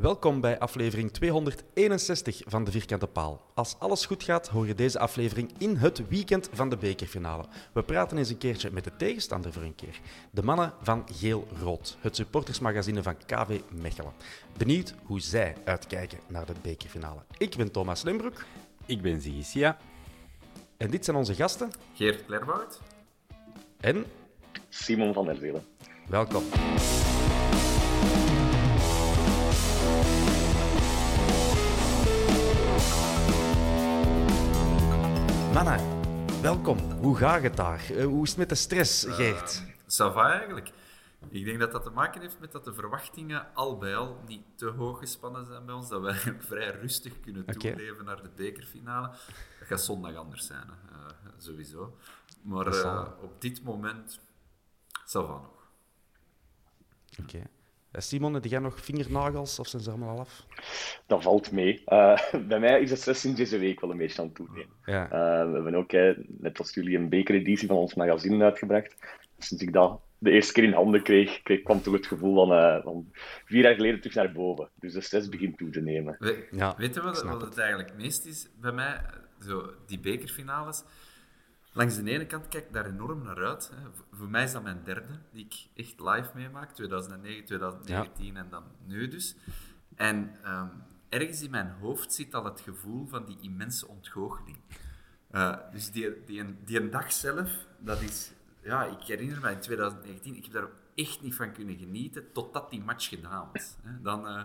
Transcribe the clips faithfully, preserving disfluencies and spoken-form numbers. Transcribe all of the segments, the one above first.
Welkom bij aflevering tweehonderdeenenzestig van De Vierkante Paal. Als alles goed gaat, hoor je deze aflevering in het weekend van de bekerfinale. We praten eens een keertje met de tegenstander voor een keer. De mannen van Geel Rood, het supportersmagazine van K V Mechelen. Benieuwd hoe zij uitkijken naar de bekerfinale. Ik ben Thomas Slembrouck. Ik ben Ziggy Hsia. En dit zijn onze gasten. Geert Clerbout. En... Simon van Esch. Welkom. Manna, welkom. Hoe gaat het daar? Uh, hoe is het met de stress, Geert? Uh, ça va eigenlijk. Ik denk dat dat te maken heeft met dat de verwachtingen al bij al niet te hoog gespannen zijn bij ons. Dat wij eigenlijk vrij rustig kunnen toeleven okay. naar de bekerfinale. Dat gaat zondag anders zijn, hè. Uh, sowieso. Maar uh, op dit moment, ça va nog. Oké. Okay. Simon, heb jij nog vingernagels of zijn ze allemaal al af? Dat valt mee. Uh, bij mij is de stress sinds deze week wel een beetje aan het toenemen. Ja. Uh, we hebben ook, hè, net als jullie, een bekereditie van ons magazine uitgebracht. Sinds ik dat de eerste keer in handen kreeg, kreeg kwam toch het gevoel van, uh, van vier jaar geleden terug naar boven. Dus de stress begint toe te nemen. We, ja, weet je wat, wat het, het eigenlijk meest is bij mij? Zo, die bekerfinales. Langs de ene kant kijk ik daar enorm naar uit. Hè. Voor mij is dat mijn derde, die ik echt live meemaak. tweeduizend negen, tweeduizend negentien ja. en dan nu dus. En um, ergens in mijn hoofd zit al het gevoel van die immense ontgoocheling. Uh, dus die, die, die een dag zelf, dat is... Ja, ik herinner me in tweeduizend negentien, ik heb daar echt niet van kunnen genieten, totdat die match gedaan was. Hè. Dan, uh,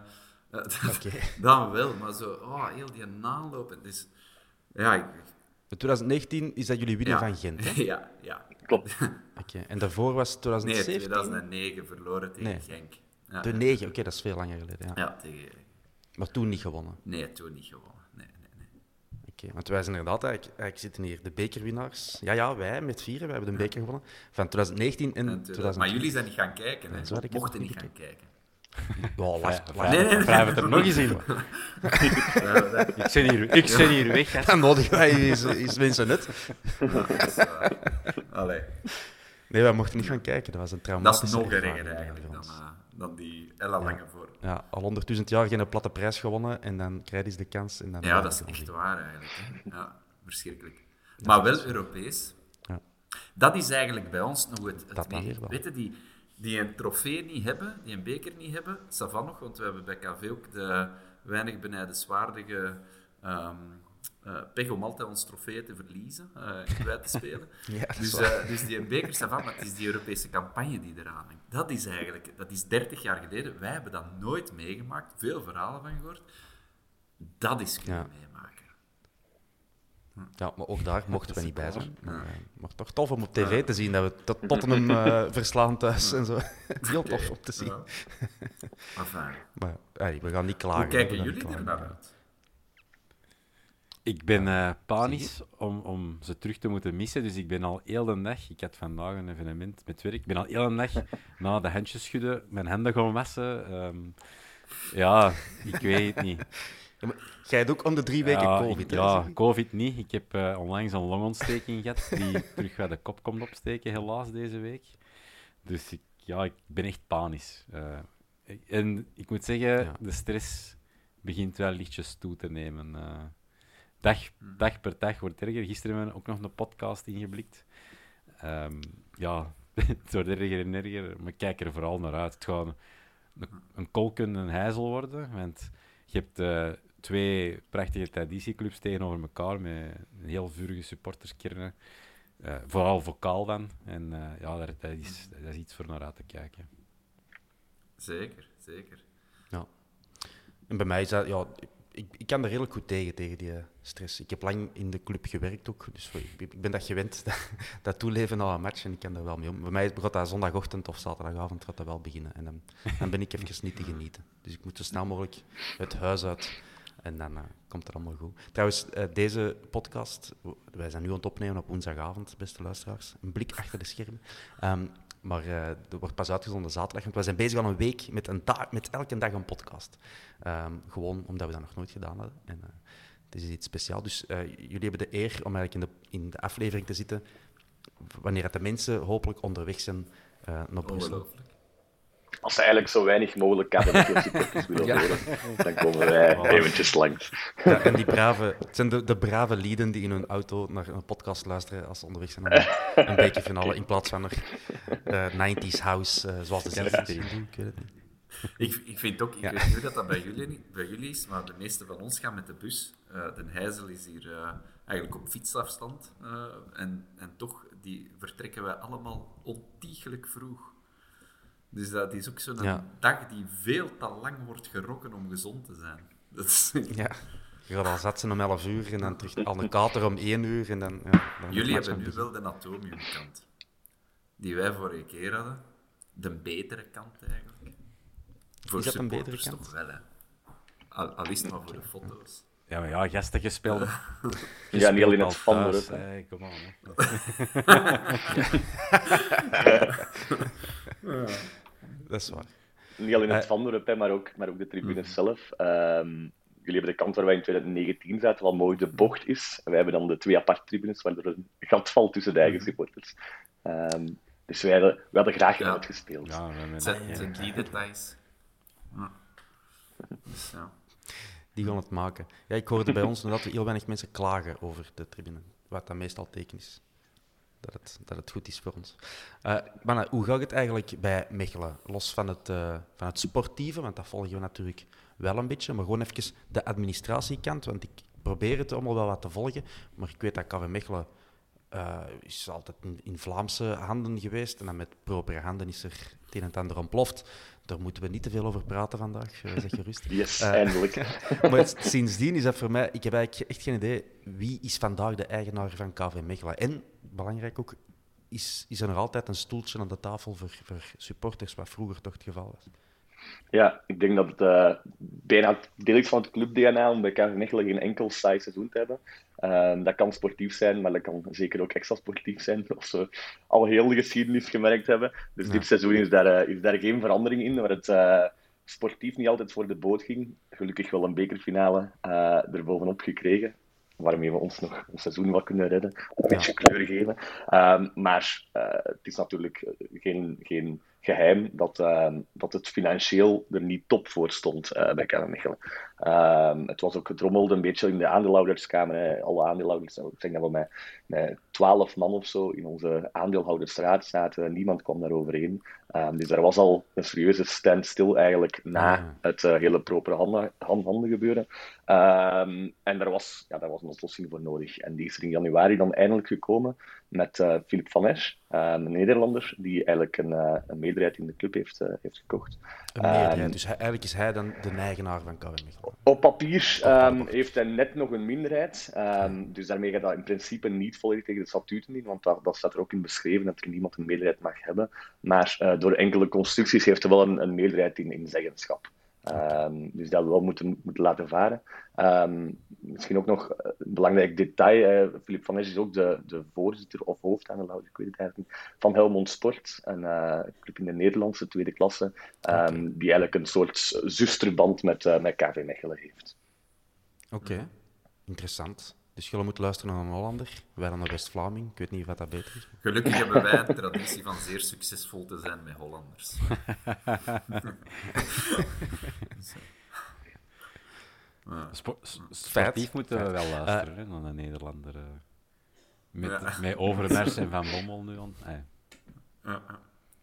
uh, okay. dan wel, maar zo... Oh, heel die naanloop. Dus, ja, ik... In twintig negentien is dat jullie winnen ja. van Gent, hè? Ja, ja. Klopt. Okay. En daarvoor was het twintig zeventien? Nee, tweeduizend negen verloren tegen nee. Genk. Ja, de negen, oké, okay, dat is veel langer geleden. Ja, ja tegen... Maar toen niet gewonnen? Nee, toen niet gewonnen. Nee, nee, nee. Oké, okay, want wij zijn inderdaad, eigenlijk, eigenlijk zitten hier de bekerwinnaars. Ja, ja, wij met vieren, wij hebben de beker gewonnen. Van twintig negentien en, en twintig twintig. Maar jullie zijn niet gaan kijken, hè? Nee, mochten niet gaan kijken. Oh, laat het er nog eens in. Ik zit hier, ik zit hier weg. Hè. Dan nodigen wij is, is mensen net. Ja, is, uh, allee. Nee, wij mochten niet gaan kijken. Dat was een traumatische ervaring. Dat is nog erger eigenlijk dan, uh, dan die Ella ja. Lange voor. Ja, al honderdduizend jaar geen platte prijs gewonnen en dan krijg je de kans. En dan ja, dat is echt waar eigenlijk. Ja, verschrikkelijk. Maar ja, wel is. Europees. Ja. Dat is eigenlijk bij ons nog het, het meer. Weet je, die... Die een trofee niet hebben, die een beker niet hebben, savan nog, want we hebben bij K V ook de weinig benijdenswaardige um, uh, pech om altijd ons trofee te verliezen, uh, kwijt te spelen. Ja, dus, uh, dus die een beker, savan, maar het is die Europese campagne die eraan hangt. Dat is eigenlijk, dat is dertig jaar geleden, wij hebben dat nooit meegemaakt, veel verhalen van gehoord. Dat is kunnen ja. meemaken. Ja, maar ook daar mochten we niet bij zijn. Ja. Maar toch tof om op tv ja. te zien dat we tot Tottenham uh, verslaan thuis ja. en zo. Heel tof om te zien. Ja. Enfin. Maar hey, we gaan niet klagen. Hoe kijken jullie er naar uit? Ik ben uh, panisch om, om ze terug te moeten missen. Dus ik ben al heel de dag... Ik had vandaag een evenement met werk. Ik ben al heel de dag na de handjes schudden, mijn handen gaan wassen. Um, ja, ik weet het niet. Ja, jij hebt ook om de drie weken ja, COVID. Ik, ja, COVID niet. Ik heb uh, onlangs een longontsteking gehad, die terug bij de kop komt opsteken, helaas, deze week. Dus ik, ja, ik ben echt panisch. Uh, ik, en ik moet zeggen, ja. de stress begint wel lichtjes toe te nemen. Uh, dag, dag per dag wordt erger. Gisteren hebben we ook nog een podcast ingeblikt. Um, ja, het wordt erger en erger, maar ik kijk er vooral naar uit. Het gaat een, een kolken en een hijzel worden, want... Je hebt uh, twee prachtige traditieclubs tegenover elkaar met een heel vurige supporterskernen. Uh, vooral vocaal dan. En uh, ja, dat, dat, is, dat is iets voor naar uit te kijken. Zeker, zeker. Ja. En bij mij is dat... Ja, ik, ik kan er redelijk goed tegen, tegen die stress. Ik heb lang in de club gewerkt ook. Dus ik ben dat gewend, dat, dat toeleven na een match. En ik kan er wel mee om. Bij mij gaat dat zondagochtend of zaterdagavond gaat dat wel beginnen. En dan, dan ben ik even niet te genieten. Dus ik moet zo snel mogelijk het huis uit. En dan uh, komt het allemaal goed. Trouwens, uh, deze podcast... Wij zijn nu aan het opnemen op woensdagavond, beste luisteraars. Een blik achter de schermen. Um, Maar uh, dat wordt pas uitgezonden zaterdag, want we zijn bezig al een week met, een da- met elke dag een podcast. Um, gewoon omdat we dat nog nooit gedaan hadden. En, uh, het is iets speciaals. Dus uh, jullie hebben de eer om eigenlijk in de, in de aflevering te zitten wanneer de mensen hopelijk onderweg zijn uh, naar Brussel. Als ze eigenlijk zo weinig mogelijk supporters willen ja. horen, dan komen wij oh. eventjes langs. Ja, en die brave, het zijn de, de brave lieden die in hun auto naar een podcast luisteren als ze onderweg zijn. Een, een beetje finale in plaats van er uh, negentiger jaren house, uh, zoals de Ziggy Hsia doen. Ik weet het niet. Ik, ik vind ook, ik ja. weet nu dat dat bij jullie, bij jullie is, maar de meeste van ons gaan met de bus. Uh, Den Hijzel is hier uh, eigenlijk op fietsafstand. Uh, en, en toch die vertrekken wij allemaal ontiegelijk vroeg. Dus dat is ook zo'n ja. dag die veel te lang wordt gerokken om gezond te zijn. Dat is... Ja, je gaat al zat zijn om elf uur en dan terug al een kater om één uur. En dan, ja, dan jullie hebben nu wel de atomiumkant. Die wij vorige keer hadden. De betere kant eigenlijk. Voor is dat een betere kant? Toch wel, hè. Al, al is het maar voor de foto's. Ja, maar ja, gasten gespeeld. Je ja, niet alleen in het spannend. Hey, kom aan. Ja. Dat is waar. Niet alleen het Van Dorp, maar ook, maar ook de tribunes mm. zelf. Um, jullie hebben de kant waar wij in twintig negentien zaten, wat mooi de bocht is. En wij hebben dan de twee aparte tribunes, waar er een gat valt tussen de eigen mm. supporters. Um, dus wij hadden, wij hadden graag ja. uitgespeeld. Ja, zijn die details. Ja. Dus, ja. Die gaan het maken. Ja, ik hoorde bij ons dat we heel weinig mensen klagen over de tribune, wat dat meestal teken is. Dat het, dat het goed is voor ons. Uh, Manna, hoe gaat het eigenlijk bij Mechelen? Los van het, uh, van het sportieve, want dat volgen we natuurlijk wel een beetje, maar gewoon even de administratiekant, want ik probeer het allemaal wel wat te volgen, maar ik weet dat K V Mechelen uh, is altijd in, in Vlaamse handen geweest en dan met propere handen is er het een en het ander ontploft. Daar moeten we niet te veel over praten vandaag, uh, zeg gerust. Yes, uh, eindelijk. Maar sindsdien is dat voor mij... Ik heb eigenlijk echt geen idee wie is vandaag de eigenaar van K V Mechelen. En, belangrijk ook, is, is er nog altijd een stoeltje aan de tafel voor, voor supporters, wat vroeger toch het geval was? Ja, ik denk dat het uh, bijna deel is van het club-D N A om bij K V Mechelen geen enkel saai seizoen te hebben. Uh, dat kan sportief zijn, maar dat kan zeker ook extra sportief zijn, of ze al heel de geschiedenis gemerkt hebben. Dus ja. dit seizoen is daar, uh, is daar geen verandering in, waar het uh, sportief niet altijd voor de boot ging. Gelukkig wel een bekerfinale uh, erbovenop gekregen, waarmee we ons nog een seizoen wat kunnen redden, een beetje ja. kleur geven. Um, maar uh, het is natuurlijk geen, geen geheim dat, uh, dat het financieel er niet top voor stond uh, bij K V Mechelen. Um, het was ook gedrommeld een beetje in de aandeelhouderskamer. Hè. Alle aandeelhouders, ik zeg dat wel met, met twaalf man of zo, in onze aandeelhoudersraad zaten. Niemand kwam daar overheen. Um, dus daar was al een serieuze standstill eigenlijk na ja. het uh, hele propere handen, handen gebeuren. Um, en daar was, ja, daar was een oplossing voor nodig. En die is er in januari dan eindelijk gekomen met uh, Filip van Esch, uh, een Nederlander, die eigenlijk een, uh, een meerderheid in de club heeft, uh, heeft gekocht. Een meerderheid, um, dus hij, eigenlijk is hij dan de eigenaar van K V Mechelen. Op papier um, heeft hij net nog een minderheid. Um, ja. Dus daarmee gaat dat in principe niet volledig tegen de statuten in, want dat, dat staat er ook in beschreven, dat er niemand een meerderheid mag hebben. Maar uh, door enkele constructies heeft hij wel een, een meerderheid in, in zeggenschap. Um, dus dat we wel moeten, moeten laten varen. Um, misschien ook nog een belangrijk detail. Uh, Filip van Esch is ook de, de voorzitter of hoofdaandeelhouder, ik weet het eigenlijk niet, van Helmond Sport. Een uh, club in de Nederlandse tweede klasse. Um, okay. Die eigenlijk een soort zusterband met, uh, met K V Mechelen heeft. Oké, okay. Interessant. Dus jullie moeten luisteren naar een Hollander, wij dan een West-Vlaming. Ik weet niet of dat beter is. Gelukkig hebben wij een traditie van zeer succesvol te zijn met Hollanders. Spo- sportief moeten we wel luisteren uh, naar de Nederlander. Uh, met, ja. met Overmars en Van Bommel nu. On- nee. ja.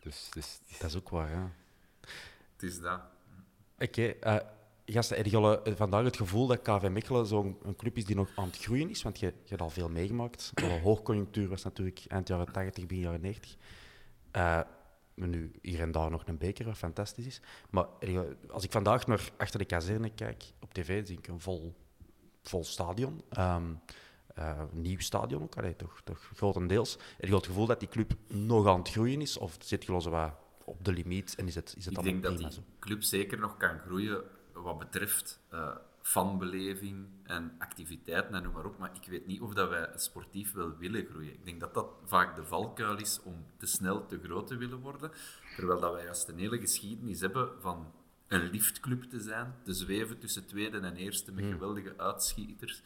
dus, dus, dat is ook waar, hè. Het is dat. Oké. Okay, uh, Gasten, heb je vandaag het gevoel dat K V Mechelen zo'n club is die nog aan het groeien is? Want je, je hebt al veel meegemaakt. De hoogconjunctuur was natuurlijk eind jaren tachtig, begin jaren negentig. Uh, nu hier en daar nog een beker, wat fantastisch is. Maar je, als ik vandaag naar achter de kazerne kijk op tv, zie ik een vol, vol stadion. Um, uh, nieuw stadion ook, allee, toch, toch grotendeels. Heb je het gevoel dat die club nog aan het groeien is? Of zit je zo wat op de limiet? En is het, is het ik denk dat die zo? club zeker nog kan groeien. Wat betreft uh, fanbeleving en activiteiten en noem maar op. Maar ik weet niet of dat wij sportief wel willen groeien. Ik denk dat dat vaak de valkuil is om te snel te groot te willen worden. Terwijl dat wij juist een hele geschiedenis hebben van een liftclub te zijn. Te zweven tussen tweede en eerste met geweldige uitschieters.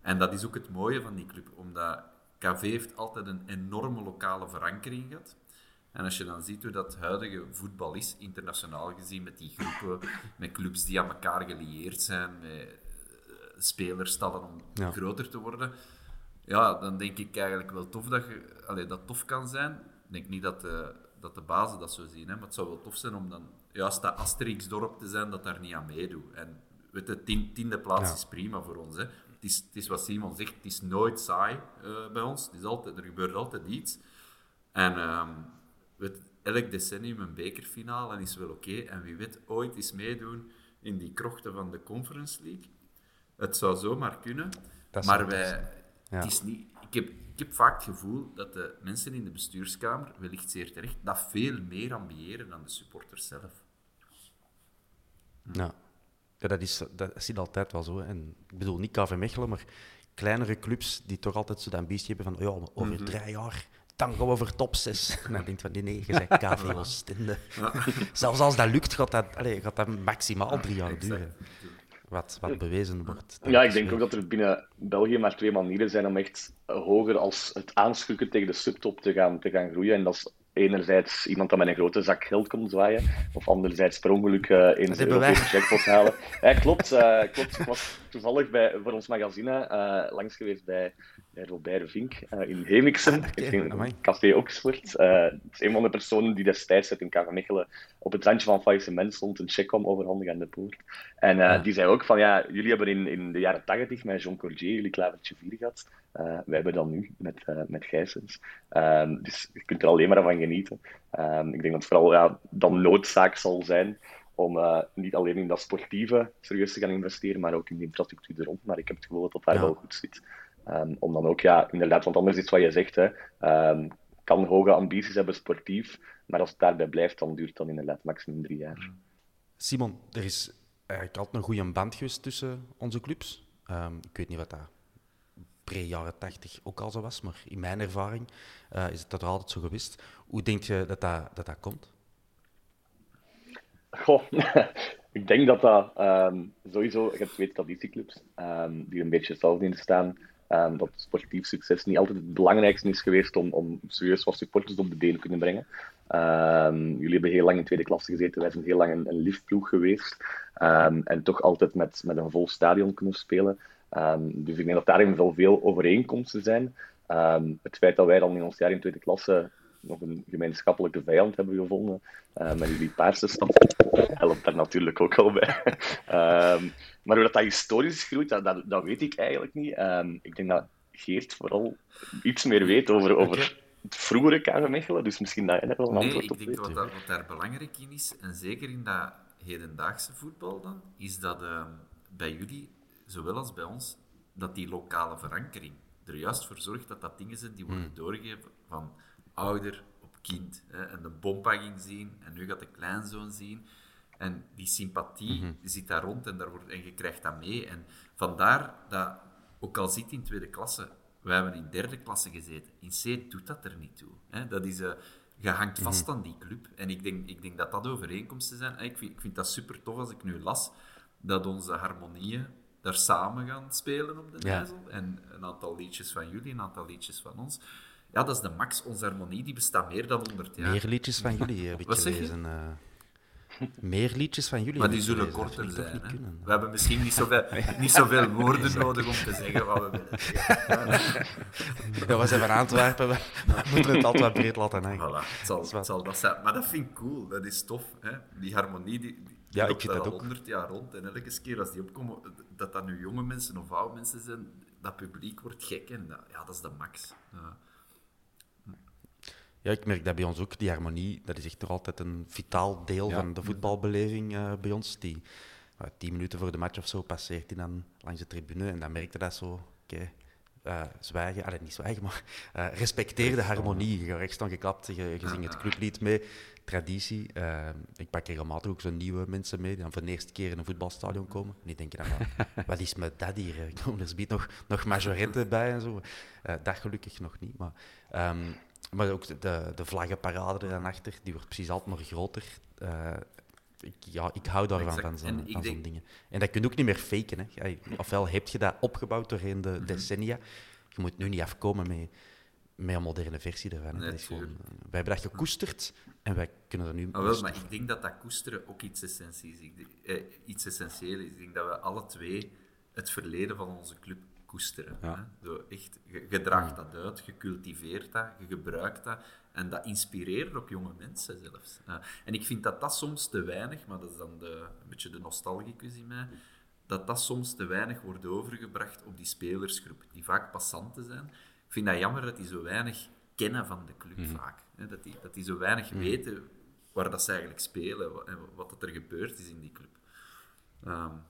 En dat is ook het mooie van die club. Omdat K V heeft altijd een enorme lokale verankering gehad. En als je dan ziet hoe dat huidige voetbal is, internationaal gezien, met die groepen, met clubs die aan elkaar gelieerd zijn, met spelerstallen om ja. groter te worden, ja, dan denk ik eigenlijk wel tof dat je, allee, dat tof kan zijn. Ik denk niet dat de, dat de bazen dat zo zien, hè, maar het zou wel tof zijn om dan juist dat Asterix-dorp te zijn dat daar niet aan meedoet. En weet je, tien, tiende plaats ja. is prima voor ons. Hè. Het, is, het is wat Simon zegt, het is nooit saai uh, bij ons. Het is altijd, er gebeurt altijd iets. En... Um, elk decennium een bekerfinale en is wel oké. Okay. En wie weet ooit eens meedoen in die krochten van de Conference League. Het zou zomaar kunnen. Dat maar wij... Ja. Het is niet, ik, heb, ik heb vaak het gevoel dat de mensen in de bestuurskamer, wellicht zeer terecht, dat veel meer ambiëren dan de supporters zelf. Hm. Nou, ja, dat is, dat is altijd wel zo. En, ik bedoel, niet K V Mechelen, maar kleinere clubs die toch altijd zo de ambitie hebben van oh ja, over mm-hmm. drie jaar... Dan gaan we voor top zes. En dan denkt van, nee, nee, je bent K V Oostende. Ja. Zelfs als dat lukt, gaat dat, allez, gaat dat maximaal drie jaar duren. Wat, wat bewezen wordt. Ja, ik denk ook dat er binnen België maar twee manieren zijn om echt hoger als het aanschukken tegen de subtop te gaan, te gaan groeien. En dat is enerzijds iemand dat met een grote zak geld komt zwaaien, of anderzijds per ongeluk uh, een Europese jackpot halen. Ja, klopt, uh, klopt. Ik was toevallig bij, voor ons magazine uh, langs geweest bij, bij Robert Vink uh, in Hemixen, in Café Oxford. Uh, het is een van de personen die destijds in K V Mechelen op het randje van faillissement stond, een cheque kwam overhandigen aan de poort. En uh, ja. die zei ook van, ja, jullie hebben in, in de jaren tachtig met Jean-Cordier jullie klavertje vier gehad. Uh, wij hebben dat nu met, uh, met Geissens. Uh, dus je kunt er alleen maar van genieten. Uh, ik denk dat vooral ja, dan noodzaak zal zijn om uh, niet alleen in dat sportieve serieus te gaan investeren, maar ook in de infrastructuur erom. Maar ik heb het gevoel dat dat daar ja. wel goed zit. Um, om dan ook, ja, inderdaad, want anders is wat je zegt, hè, um, kan hoge ambities hebben sportief, maar als het daarbij blijft, dan duurt dat inderdaad maximum drie jaar. Simon, er is eigenlijk altijd een goede band geweest tussen onze clubs. Um, ik weet niet wat daar pre-jaren tachtig ook al zo was, maar in mijn ervaring uh, is het dat altijd zo geweest. Hoe denk je dat dat, dat, dat komt? Goh, ik denk dat dat um, sowieso... Je hebt twee traditieclubs um, die er een beetje hetzelfde in staan. Um, dat sportief succes niet altijd het belangrijkste is geweest om, om serieus wat supporters op de been te kunnen brengen. Um, jullie hebben heel lang in tweede klasse gezeten, wij zijn heel lang een, een liftploeg geweest. Um, en toch altijd met, met een vol stadion kunnen spelen. Um, dus ik denk dat daarin wel veel overeenkomsten zijn. Um, het feit dat wij dan in ons jaar in tweede klasse nog een gemeenschappelijke vijand hebben gevonden, uh, met jullie paarse stand, helpt daar natuurlijk ook al bij. Um, maar hoe dat, dat historisch groeit, dat, dat, dat weet ik eigenlijk niet. Um, ik denk dat Geert vooral iets meer weet over, over okay. het vroegere K V Mechelen, dus misschien dat je daar wel een nee, antwoord op weet. Ik denk dat wat, wat daar belangrijk in is, en zeker in dat hedendaagse voetbal dan, is dat uh, bij jullie, zowel als bij ons, dat die lokale verankering er juist voor zorgt dat dat dingen zijn die worden hmm. doorgegeven van ouder op kind. Hè? En de bompa ging zien, en nu gaat de kleinzoon zien. En die sympathie mm-hmm. zit daar rond en, daar wordt, en je krijgt dat mee. En vandaar dat, ook al zit in tweede klasse, wij hebben in derde klasse gezeten. In C doet dat er niet toe. Hè? Dat is, uh, je hangt vast mm-hmm. aan die club. En ik denk, ik denk dat dat overeenkomsten zijn. Ik vind, ik vind dat super tof als ik nu las dat onze harmonieën daar samen gaan spelen op de Nijzel. Ja. En een aantal liedjes van jullie, een aantal liedjes van ons. Ja, dat is de max. Onze harmonie die bestaat meer dan honderd jaar. Meer liedjes van jullie heb ik Wat gelezen. Zeg je? Meer liedjes van jullie. Maar die zullen lezen. Korter zijn. Hè? We hebben misschien niet zoveel, niet zoveel woorden exact. nodig om te zeggen wat we willen. Ja. Dat was even Antwerpen. We moeten het altijd breed laten hangen. Voilà, het, zal, dat het zal dat zijn. Maar dat vind ik cool. Dat is tof. Hè? Die harmonie die, die ja, loopt daar al honderd jaar rond. En elke keer als die opkomen, dat dat nu jonge mensen of oude mensen zijn, dat publiek wordt gek. En dat, ja, dat is de max. Ja. Ja, ik merk dat bij ons ook, die harmonie, dat is echt nog altijd een vitaal deel ja. van de voetbalbeleving uh, bij ons. Die uh, tien minuten voor de match of zo passeert die dan langs de tribune en dan merkte dat zo, oké, okay, uh, zwijgen, allee, niet zwijgen, maar uh, respecteer de harmonie. Je rechts dan geklapt, je, je zingt het clublied mee, traditie. Uh, ik pak regelmatig ook zo'n nieuwe mensen mee die dan voor de eerste keer in een voetbalstadion komen. En die denken dan, wat is met dat hier? Ik noem, er biedt nog, nog majoretten bij en zo. Uh, dat gelukkig nog niet, maar... Um, Maar ook de, de vlaggenparade er dan achter, die wordt precies altijd maar groter. Uh, ik, ja, ik hou daarvan, exact. van zo'n, van zo'n denk... dingen. En dat kun je ook niet meer faken. Hè. Ofwel heb je dat opgebouwd doorheen de mm-hmm. decennia. Je moet nu niet afkomen met, met een moderne versie ervan. Nee, dat is gewoon, wij hebben dat gekoesterd en wij kunnen er nu... Ah, wel, maar ik denk dat dat koesteren ook iets essentieels is. Ik denk, eh, iets essentieel is. Ik denk dat we alle twee het verleden van onze club... koesteren. Ja. Zo, echt, je, je draagt dat uit, je cultiveert dat, je gebruikt dat en dat inspireert ook jonge mensen zelfs. Uh, en ik vind dat dat soms te weinig, maar dat is dan de, een beetje de nostalgicus in mij, dat dat soms te weinig wordt overgebracht op die spelersgroep, die vaak passanten zijn. Ik vind dat jammer dat die zo weinig kennen van de club mm-hmm. vaak. Hè? Dat, die, dat die zo weinig mm-hmm. weten waar dat ze eigenlijk spelen en wat dat er gebeurd is in die club. Um,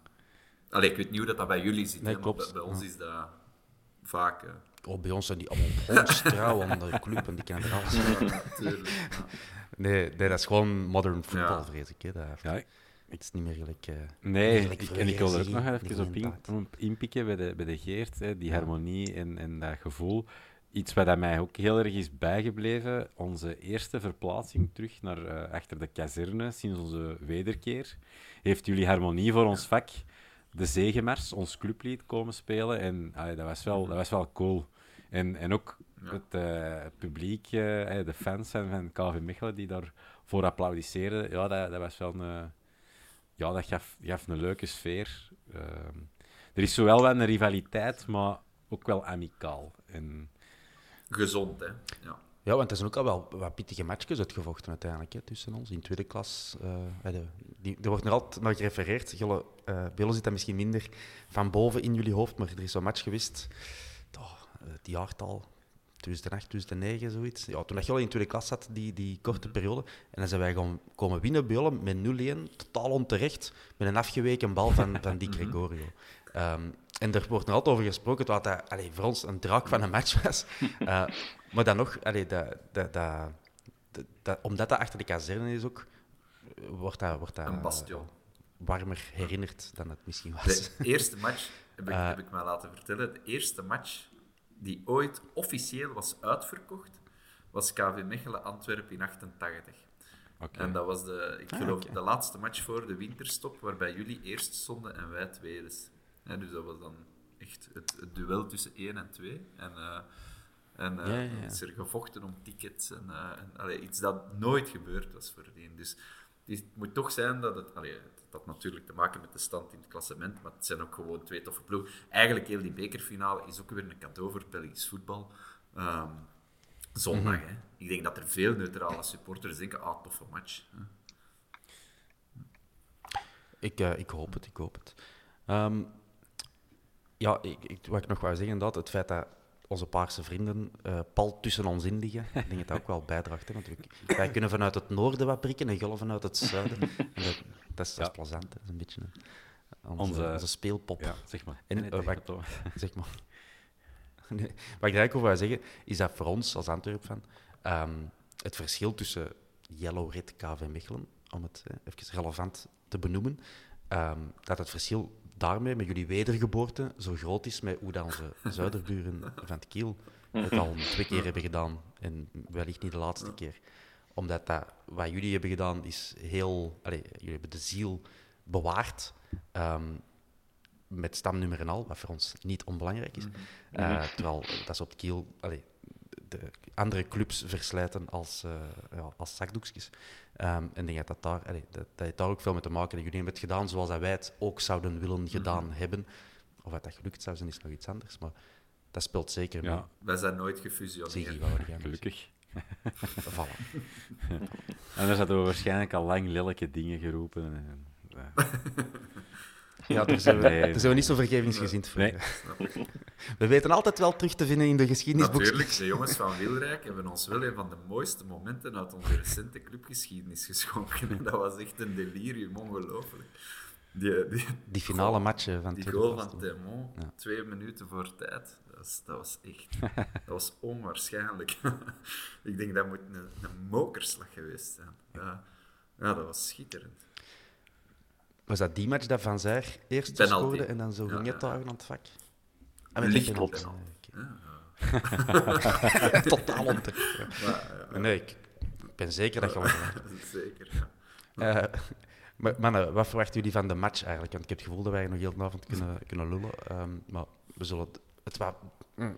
Allee, ik weet niet hoe dat, dat bij jullie zit, nee, hè, maar bij, bij ons ja. is dat vaak... Hè. Oh, bij ons zijn die allemaal ons trouw aan de club en die kennen er alles. Ja, natuurlijk. Ja. Nee, nee, dat is gewoon modern voetbal, ja. vrees ik. Hè, dat, ja, ik. Het is niet meer gelijk... Uh, nee, gelijk ik, en ik wil er ook nog even op in, inpikken bij de, bij de Geert, hè, die ja. harmonie en, en dat gevoel. Iets wat mij ook heel erg is bijgebleven, onze eerste verplaatsing terug naar uh, achter de kazerne, sinds onze wederkeer, heeft jullie harmonie voor ons vak... de zegenmars, ons clublied, komen spelen. En allee, dat, was wel, dat was wel cool. En, en ook ja. het, uh, het publiek, uh, de fans van K V Mechelen, die daarvoor applaudisseerden, ja, dat, dat was wel een... Ja, dat gaf, gaf een leuke sfeer. Uh, er is zowel wel een rivaliteit, maar ook wel amicaal. En... Gezond, hè? Ja. Ja, want er zijn ook al wel wat pittige matchjes uitgevochten uiteindelijk hè, tussen ons in tweede klas. Uh, die, er wordt nog altijd naar gerefereerd. Jullie, uh, bij ons zit dat misschien minder van boven in jullie hoofd, maar er is zo'n match geweest, oh, het jaartal, tweeduizend acht, tweeduizend negen, zoiets. Ja, toen je al in tweede klas zat, die, die korte periode, en dan zijn wij gewoon komen winnen bij jullie met nul-een, totaal onterecht, met een afgeweken bal van, van Dick Gregorio. Um, en er wordt nog altijd over gesproken, dat dat allee, voor ons een draak van een match was. Uh, maar dan nog, allee, dat, dat, dat, dat, omdat dat achter de kazerne is ook, wordt dat, wordt dat een bastion. warmer herinnerd dan het misschien was. De eerste match, heb ik, uh, heb ik mij laten vertellen, de eerste match die ooit officieel was uitverkocht, was K V Mechelen Antwerpen in achtentachtig. Okay. En dat was de, ik geloof, ah, okay. de laatste match voor de winterstop, waarbij jullie eerst stonden en wij tweede. Ja, dus dat was dan echt het, het duel tussen één en twee. En, uh, en uh, ja, ja. is er gevochten om tickets. En, uh, en, allee, iets dat nooit gebeurd was voordien. Dus het moet toch zijn dat het... Allee, dat had natuurlijk te maken met de stand in het klassement, maar het zijn ook gewoon twee toffe ploegen. Eigenlijk, heel die bekerfinale is ook weer een cadeau voor Belgisch voetbal. Um, zondag, mm-hmm. hè. Ik denk dat er veel neutrale supporters denken, ah, toffe match. Hè. Ik, uh, ik hoop het, ik hoop het. Um, ja, ik, ik, wat ik nog wou zeggen, dat, het feit dat onze Paarse vrienden uh, pal tussen ons in liggen, ik denk dat dat ook wel bijdraagt. Hè, want we, wij kunnen vanuit het noorden wat prikken en jullie vanuit het zuiden. Dat, dat is, ja. is plezant, dat is een beetje uh, onze, onze, onze speelpop. Ja, zeg maar. En, uh, wat, zeg maar. Nee, wat ik eigenlijk over wou zeggen, is dat voor ons als Antwerp van um, het verschil tussen Yellow Red K V Mechelen om het even relevant te benoemen, um, dat het verschil daarmee, met jullie wedergeboorte, zo groot is met hoe dat onze zuiderburen van het Kiel het al twee keer hebben gedaan. En wellicht niet de laatste keer. Omdat dat, wat jullie hebben gedaan, is heel... Allez, jullie hebben de ziel bewaard... Um, met stamnummer en al, wat voor ons niet onbelangrijk is. Mm-hmm. Uh, terwijl dat ze op Kiel allee, de andere clubs verslijten als, uh, ja, als zakdoekjes. Um, en denk dat dat, daar, allee, dat, dat heeft daar ook veel mee te maken. En jullie hebben het gedaan zoals dat wij het ook zouden willen gedaan mm-hmm. hebben. Of dat dat gelukt zou zijn, is nog iets anders. Maar dat speelt zeker mee. Ja. Wij zijn nooit gefusioneerd. Gelukkig. Voilà. Ja. Anders hadden we waarschijnlijk al lang lelijke dingen geroepen. En, uh. Ja, daar zijn, we, nee, daar zijn we niet zo vergevingsgezind voor. Nee. We weten altijd wel terug te vinden in de geschiedenisboeken. Natuurlijk, de jongens van Wielrijk hebben ons wel een van de mooiste momenten uit onze recente clubgeschiedenis geschonken. En dat was echt een delirium, ongelooflijk. Die, die, die finale goal, match van Die goal van Temon, ja. twee minuten voor tijd. Dat was, dat was echt... Dat was onwaarschijnlijk. Ik denk dat moet een, een mokerslag geweest zijn. Ja, ja, dat was schitterend. Was dat die match dat Van Zijr eerst scoorde en dan zo ging het daar aan het vak? Ah, licht klopt. Ja, ja. Totaal onterecht. Ja. Ja, ja. Nee, ik ben zeker dat je onterecht bent. Zeker, ja. Uh, maar mannen, wat verwachten jullie van de match eigenlijk? Want ik heb het gevoel dat wij nog heel de avond kunnen, kunnen lullen. Um, maar we zullen het, het wat mm,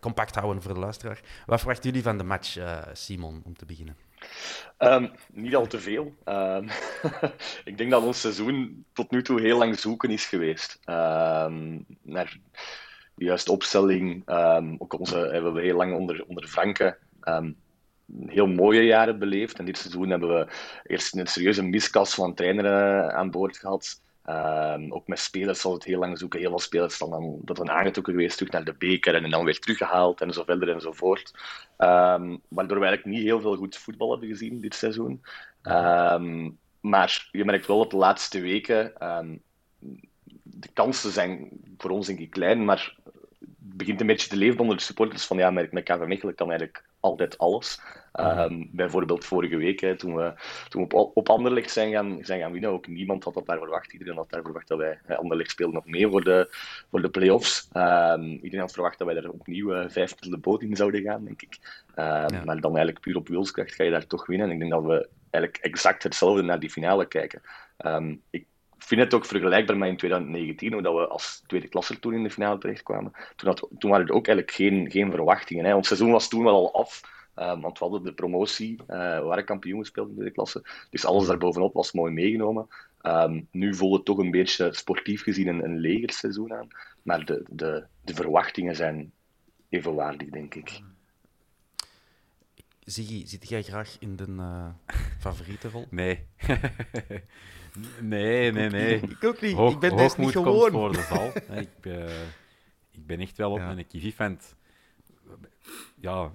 compact houden voor de luisteraar. Wat verwachten jullie van de match, uh, Simon, om te beginnen? Um, niet al te veel. Um, ik denk dat ons seizoen tot nu toe heel lang zoeken is geweest. Um, naar de juiste opstelling. Um, ook onze hebben we heel lang onder, onder Franke um, heel mooie jaren beleefd. En dit seizoen hebben we eerst een serieuze miskas van trainers aan boord gehad. Um, ook met spelers zal het heel lang zoeken. Heel veel spelers zijn dan, dat dan aangetrokken geweest, terug naar de beker en dan weer teruggehaald en zo verder en zo voort. Um, waardoor we eigenlijk niet heel veel goed voetbal hebben gezien dit seizoen. Um, maar je merkt wel dat de laatste weken um, de kansen zijn voor ons denk ik klein, maar het begint een beetje te leven onder de supporters van ja, met K V Mechelen kan eigenlijk altijd alles. Um, bijvoorbeeld vorige week, hè, toen, we, toen we op, op Anderlecht zijn gaan, zijn gaan winnen, ook niemand had dat daar verwacht. Iedereen had daar verwacht dat wij, hè, Anderlecht speelden nog mee voor de, voor de play-offs. Um, iedereen had verwacht dat wij daar opnieuw uh, vijf tot de boot in zouden gaan, denk ik. Um, ja. Maar dan eigenlijk puur op wilskracht ga je daar toch winnen. En ik denk dat we eigenlijk exact hetzelfde naar die finale kijken. Um, ik Ik vind het ook vergelijkbaar met in twintig negentien, hoe we als tweede klasser toen in de finale terechtkwamen. Toen, had, toen waren er ook eigenlijk geen, geen verwachtingen. Hè. Ons seizoen was toen wel al af, uh, want we hadden de promotie, uh, we waren kampioen gespeeld in de tweede klasse. Dus alles daarbovenop was mooi meegenomen. Um, nu voelde het toch een beetje sportief gezien een, een leger seizoen aan. Maar de, de, de verwachtingen zijn evenwaardig, denk ik. Ziggy, zit jij graag in de uh, favoriete rol? Nee. Nee, nee, nee. Ik ook niet. Hoog, ik ben deze niet gewoon. Voor de val. ik, uh, ik ben echt wel op ja. mijn kivif. Ja,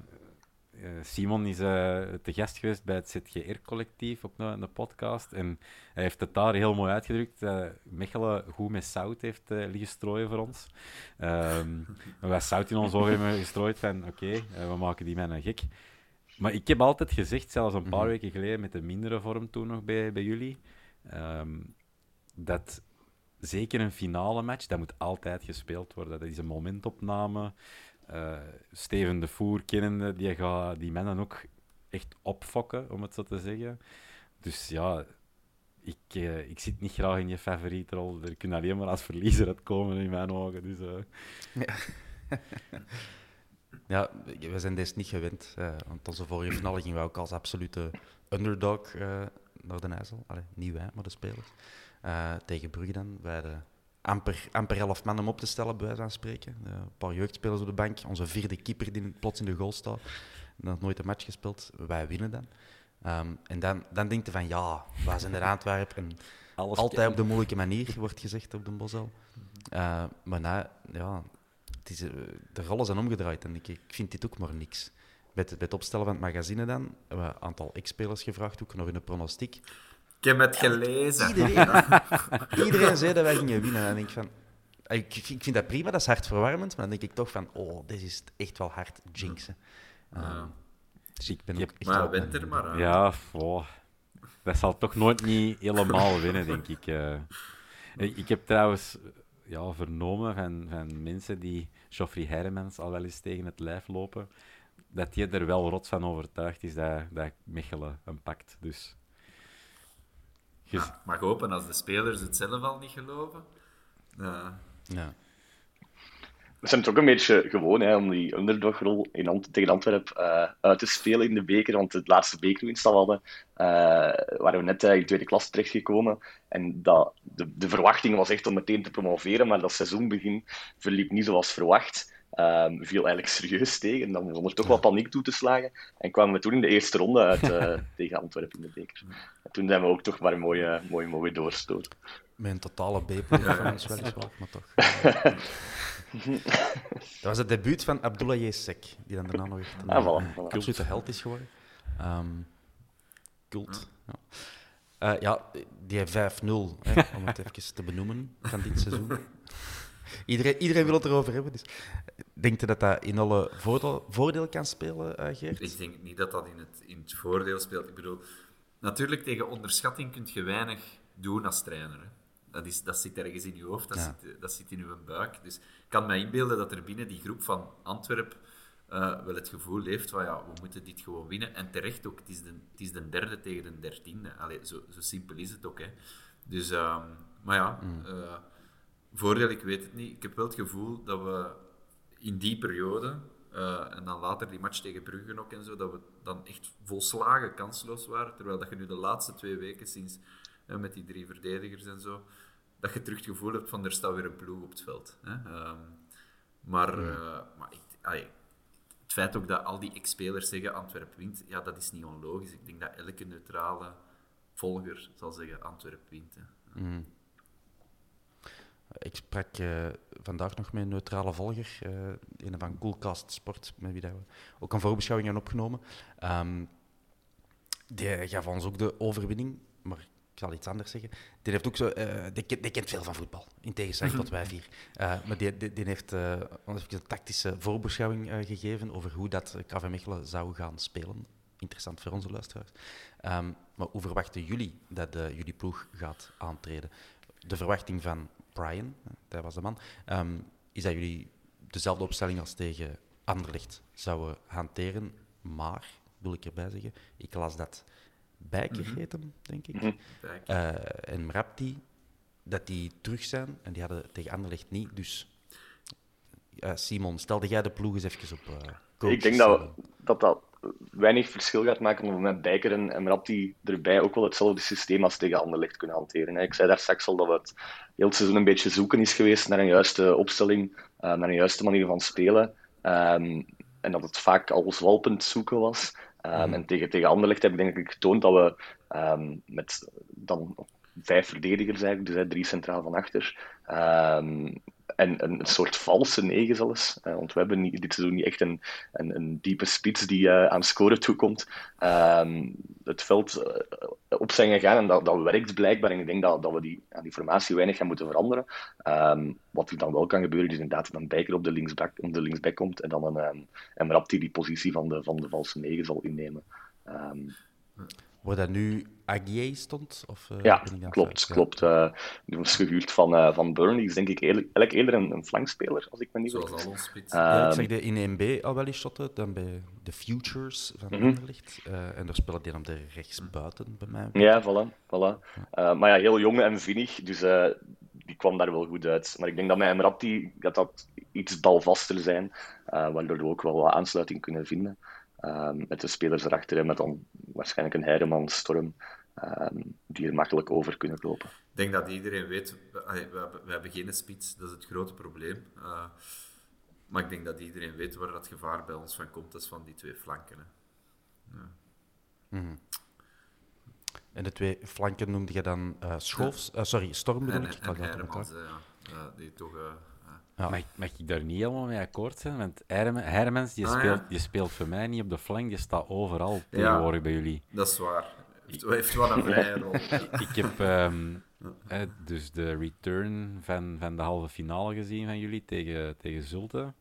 Simon is uh, te gast geweest bij het Z G R-collectief op een, een podcast. En hij heeft het daar heel mooi uitgedrukt. Uh, Mechelen goed met zout heeft uh, liggen strooien voor ons. Um, wij zout in ons ogen hebben gestrooid van oké, okay, uh, we maken die mannen gek. Maar ik heb altijd gezegd, zelfs een paar mm-hmm. weken geleden, met de mindere vorm toen nog bij, bij jullie, um, dat zeker een finale match, dat moet altijd gespeeld worden. Dat is een momentopname. Uh, Steven Defoer, kennende, die gaat die mannen ook echt opfokken, om het zo te zeggen. Dus ja, ik, uh, ik zit niet graag in je favoriete rol. Er kunnen alleen maar als verliezer uitkomen in mijn ogen. Dus, uh... ja. Ja, we zijn deze niet gewend. Uh, want onze vorige finale gingen we ook als absolute underdog uh, naar de IJssel. Allee, niet wij, maar de spelers. Uh, tegen Brugge dan. Wij hadden amper, amper elf man om op te stellen, bij wijze van spreken. Uh, een paar jeugdspelers op de bank. Onze vierde keeper die plots in de goal staat. Die had nooit een match gespeeld. Wij winnen dan. Um, en dan, dan denk je van, ja, wij zijn er aan het werpen. En alles altijd kennen. Op de moeilijke manier, wordt gezegd op de Bossel. Uh, maar nou, ja... Het is, de rollen zijn omgedraaid en ik, ik vind dit ook maar niks. Bij het, bij het opstellen van het magazine dan, hebben we een aantal ex-spelers gevraagd, ook nog in de pronostiek. Ik heb het gelezen. Iedereen, iedereen zei dat wij gingen winnen. En dan denk ik, van, ik, ik vind dat prima, dat is hartverwarmend, maar dan denk ik toch van, oh, dit is echt wel hard jinxen. Uh, dus ik ben ook echt maar wint er maar aan. Ja, wow. dat zal toch nooit niet helemaal winnen, denk ik. Uh, ik heb trouwens ja, vernomen van, van mensen die Geoffrey Hairemans al wel eens tegen het lijf lopen, dat hij er wel rots van overtuigd is dat, dat Mechelen hem pakt. Dus... Je... Ja, mag hopen, als de spelers het zelf al niet geloven. Uh. Ja. We zijn toch een beetje gewoon hè, om die underdogrol in Ant- tegen Antwerpen uh, uit te spelen in de beker. Want het laatste bekerwinst dat we hadden, uh, waren we net uh, in tweede klasse terechtgekomen. En dat, de, de verwachting was echt om meteen te promoveren, maar dat seizoenbegin verliep niet zoals verwacht. Um, viel eigenlijk serieus tegen. Dan begon er toch wel paniek toe te slagen. En kwamen we toen in de eerste ronde uit uh, tegen Antwerpen in de beker. En toen zijn we ook toch maar mooi, uh, mooi, mooi doorgestoten. Met een totale B-player van ons weliswaar, maar toch. Dat was het debuut van Abdoulaye Sek, die dan daarna nog echt een ah, voilà, voilà. absolute held is geworden. Um, cult. Ja. Uh, ja, die vijf nul, hè, om het even te benoemen, van dit seizoen. Iedereen, iedereen wil het erover hebben. Dus. Denkt u dat dat in alle voordeel, voordeel kan spelen, uh, Geert? Ik denk niet dat dat in het, in het voordeel speelt. Ik bedoel, natuurlijk, tegen onderschatting kun je weinig doen als trainer. Hè. Dat, is, dat zit ergens in je hoofd, dat, ja. zit, dat zit in uw buik. Dus ik kan me inbeelden dat er binnen die groep van Antwerpen uh, wel het gevoel leeft van ja, we moeten dit gewoon winnen. En terecht ook, het is de, het is de derde tegen de dertiende. Allee, zo, zo simpel is het ook. Hè. Dus, uh, maar ja, mm. uh, voordeel, ik weet het niet. Ik heb wel het gevoel dat we in die periode, uh, en dan later die match tegen Brugge ook en zo, dat we dan echt volslagen kansloos waren. Terwijl dat je nu de laatste twee weken sinds... Hè, met die drie verdedigers en zo, dat je terug het gevoel hebt van er staat weer een ploeg op het veld. Hè? Um, maar mm. uh, maar ik, allee, het feit ook dat al die ex-spelers zeggen Antwerp wint, ja, dat is niet onlogisch. Ik denk dat elke neutrale volger zal zeggen Antwerp wint. Hè? Mm. Ik sprak uh, vandaag nog met een neutrale volger, uh, een van Coolcast Sport, met wie dat we ook een voorbeschouwing hebben opgenomen. Um, die gaf ons ook de overwinning, maar ik zal iets anders zeggen. Die, heeft ook zo, uh, die, kent, die kent veel van voetbal, in tegenstelling tot wij vier. Uh, maar die, die, die heeft uh, ons een tactische voorbeschouwing uh, gegeven over hoe dat K V Mechelen zou gaan spelen. Interessant voor onze luisteraars. Um, maar hoe verwachten jullie dat uh, jullie ploeg gaat aantreden? De verwachting van Brian, dat was de man, um, is dat jullie dezelfde opstelling als tegen Anderlecht zouden hanteren. Maar, wil ik erbij zeggen, ik las dat... Bijker heet hem, denk ik. Mm-hmm. Uh, en Mrapti, dat die terug zijn. En die hadden tegen Anderlecht niet. Dus uh, Simon, stelde jij de ploeg eens even op uh, coach? Ik denk dat, dat dat weinig verschil gaat maken. Omdat met Bijker en, en Mrapti erbij ook wel hetzelfde systeem als tegen Anderlecht kunnen hanteren. Hè. Ik zei daar straks al dat het heel het seizoen een beetje zoeken is geweest naar een juiste opstelling, uh, naar een juiste manier van spelen. Um, en dat het vaak al zwalpend zoeken was. Um, mm. En tegen, tegen Anderlecht heb ik denk ik getoond dat we um, met dan vijf verdedigers eigenlijk, dus hè, drie centraal van achter, um, en een soort valse negen zelfs, uh, want we hebben niet, dit seizoen niet echt een, een, een diepe spits die uh, aan scoren toekomt. Um, het veld uh, op zijn gegaan en dat, dat werkt blijkbaar en ik denk dat, dat we die, ja, die formatie weinig gaan moeten veranderen. Um, wat er dan wel kan gebeuren is inderdaad dat een Bijker op de linksback, op de linksback komt en dan een, um, een Rap die die positie van de, van de valse negen zal innemen. Um, Waar dat nu Aguier stond? Of, uh, ja, ben ik klopt. Uit, klopt. Uh, die was gehuurd van, uh, van Burnley. Is denk ik eigenlijk eerder een, een flankspeler, als ik me niet weet. Zoals al spits. Uh, ja, ik zag de in één B al wel eens shotten, dan bij de Futures van Anderlecht. Mm-hmm. Uh, en daar spelen die dan de rechtsbuiten bij mij. Ja, voilà. voilà. Uh, maar ja, heel jong en vinnig, dus uh, die kwam daar wel goed uit. Maar ik denk dat met Mrapti dat, dat iets balvaster zijn, uh, waardoor we ook wel wat aansluiting kunnen vinden. Um, met de spelers erachter en met dan waarschijnlijk een Hairemans storm um, die er makkelijk over kunnen lopen. Ik denk dat iedereen weet, we, we, we hebben geen spits, dat is het grote probleem. Uh, maar ik denk dat iedereen weet waar dat gevaar bij ons van komt, dat is van die twee flanken. Hè. Ja. Mm-hmm. En de twee flanken noemde je dan uh, Schoofs, uh, sorry, Storm bedoel ik? En Hairemans, uh, uh, die toch... Uh, Ja. Mag, mag ik daar niet helemaal mee akkoord zijn? Want Hairemans, die, ah, speelt, ja. die speelt voor mij niet op de flank, die staat overal tegenwoordig ja, bij jullie. Dat is waar. Hij heeft wel een vrije rol. Ik heb um, eh, dus de return van, van de halve finale gezien van jullie tegen, tegen Zulte.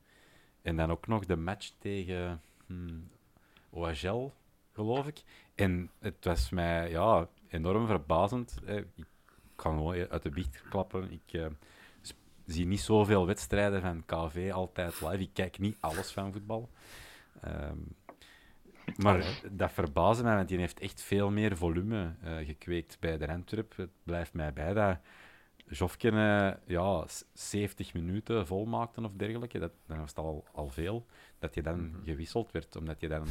En dan ook nog de match tegen hmm, O H L, geloof ik. En het was mij ja, enorm verbazend. Ik kan gewoon uit de biecht klappen. Ik uh, zie niet zoveel wedstrijden van K V altijd live. Ik kijk niet alles van voetbal. Um, maar dat verbaasde mij, want die heeft echt veel meer volume uh, gekweekt bij de Antwerp. Het blijft mij bij dat Jofke uh, ja, zeventig minuten volmaakte of dergelijke. Dat, dat was al, al veel. Dat je dan gewisseld werd, omdat je dan...